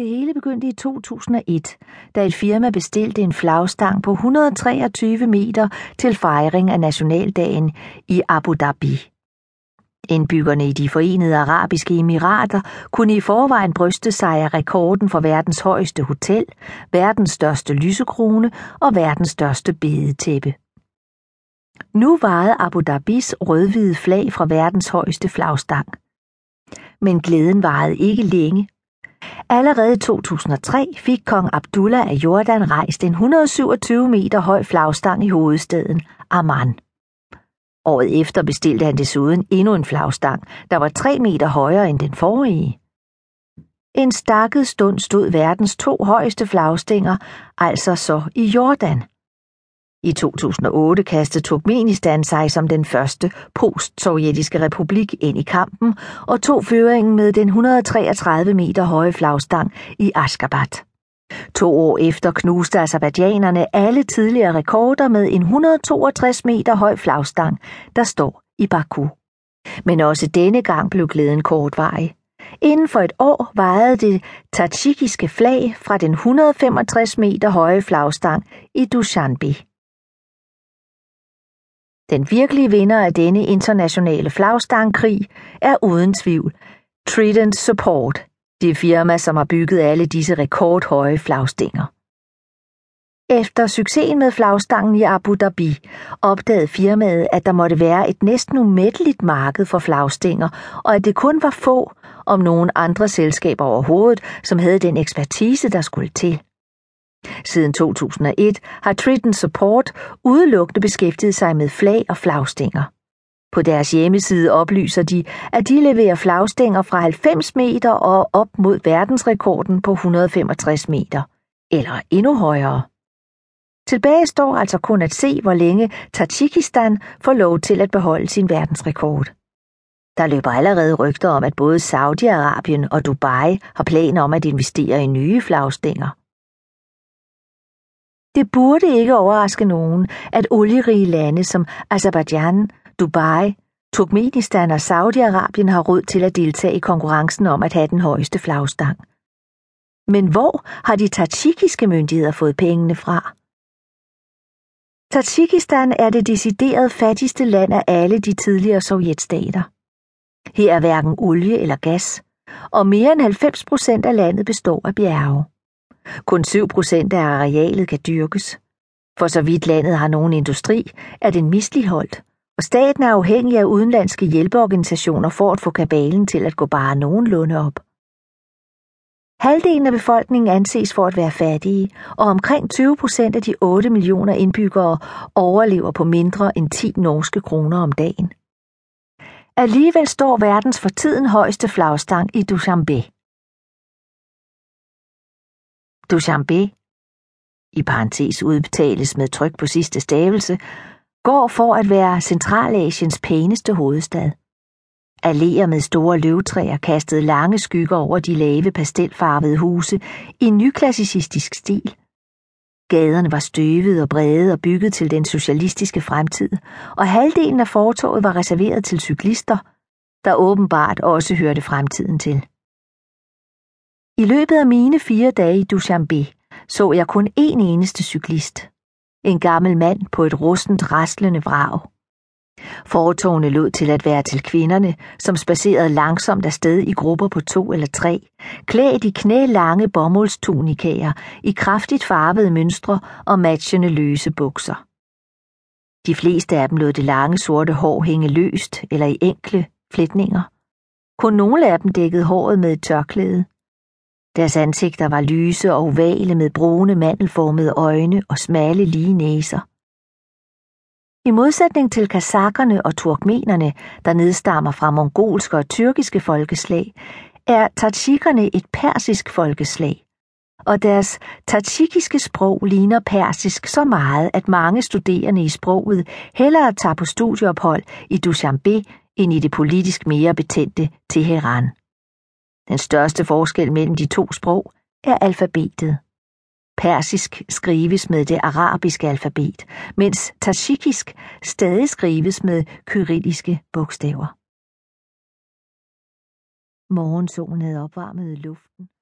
Det hele begyndte i 2001, da et firma bestilte en flagstang på 123 meter til fejring af nationaldagen i Abu Dhabi. Indbyggerne i De Forenede Arabiske Emirater kunne i forvejen bryste sig af rekorden for verdens højeste hotel, verdens største lysekrone og verdens største bedetæppe. Nu vejede Abu Dhabis rødhvide flag fra verdens højeste flagstang. Men glæden varede ikke længe. Allerede i 2003 fik kong Abdullah af Jordan rejst en 127 meter høj flagstang i hovedstaden Amman. Året efter bestilte han desuden endnu en flagstang, der var 3 meter højere end den forrige. En stakket stund stod verdens 2 højeste flagstænger, altså så i Jordan. I 2008 kastede Turkmenistan sig som den første post-sovjetiske republik ind i kampen og tog føringen med den 133 meter høje flagstang i Ashgabat. 2 år efter knuste aserbajdsjanerne alle tidligere rekorder med en 162 meter høj flagstang, der står i Baku. Men også denne gang blev glæden kortvarig. Inden for et år vejede det tadjikiske flag fra den 165 meter høje flagstang i Dushanbe. Den virkelige vinder af denne internationale flagstangkrig er uden tvivl Trident Support, det firma, som har bygget alle disse rekordhøje flagstænger. Efter succesen med flagstangen i Abu Dhabi opdagede firmaet, at der måtte være et næsten umætteligt marked for flagstænger, og at det kun var få, om nogen andre selskaber overhovedet, som havde den ekspertise, der skulle til. Siden 2001 har Trident Support udelukkende beskæftiget sig med flag og flagstænger. På deres hjemmeside oplyser de, at de leverer flagstænger fra 90 meter og op mod verdensrekorden på 165 meter, eller endnu højere. Tilbage står altså kun at se, hvor længe Tadjikistan får lov til at beholde sin verdensrekord. Der løber allerede rygter om, at både Saudi-Arabien og Dubai har planer om at investere i nye flagstænger. Det burde ikke overraske nogen, at olierige lande som Aserbajdsjan, Dubai, Turkmenistan og Saudi-Arabien har råd til at deltage i konkurrencen om at have den højeste flagstang. Men hvor har de tadjikiske myndigheder fået pengene fra? Tadjikistan er det decideret fattigste land af alle de tidligere sovjetstater. Her er hverken olie eller gas, og mere end 90% af landet består af bjerge. Kun 7% af arealet kan dyrkes. For så vidt landet har nogen industri, er den misligholdt, og staten er afhængig af udenlandske hjælpeorganisationer for at få kabalen til at gå bare nogenlunde op. Halvdelen af befolkningen anses for at være fattige, og omkring 20% af de 8 millioner indbyggere overlever på mindre end 10 norske kroner om dagen. Alligevel står verdens for tiden højeste flagstang i Dushanbe. Dushanbe, i parentes udtales med tryk på sidste stavelse, går for at være Centralasiens pæneste hovedstad. Alléer med store løvtræer kastede lange skygger over de lave pastelfarvede huse i nyklassicistisk stil. Gaderne var støvede og brede og bygget til den socialistiske fremtid, og halvdelen af fortovet var reserveret til cyklister, der åbenbart også hørte fremtiden til. I løbet af mine 4 dage i Dushanbe så jeg kun én eneste cyklist. En gammel mand på et rustent, raslende vrag. Fortovene lod til at være til kvinderne, som spacerede langsomt afsted i grupper på 2 eller 3, klædt i knælange bomuldstunicaer i kraftigt farvede mønstre og matchende løse bukser. De fleste af dem lod det lange sorte hår hænge løst eller i enkle fletninger. Kun nogle af dem dækkede håret med et tørklæde. Deres ansigter var lyse og ovale med brune mandelformede øjne og smalle lige næser. I modsætning til kasakkerne og turkmenerne, der nedstammer fra mongolske og tyrkiske folkeslag, er tadjikerne et persisk folkeslag, og deres tadjikiske sprog ligner persisk så meget, at mange studerende i sproget hellere tager på studieophold i Dushanbe end i det politisk mere betændte Teheran. Den største forskel mellem de 2 sprog er alfabetet. Persisk skrives med det arabiske alfabet, mens tadjikisk stadig skrives med kyrilliske bogstaver. Morgensolen havde opvarmet luften.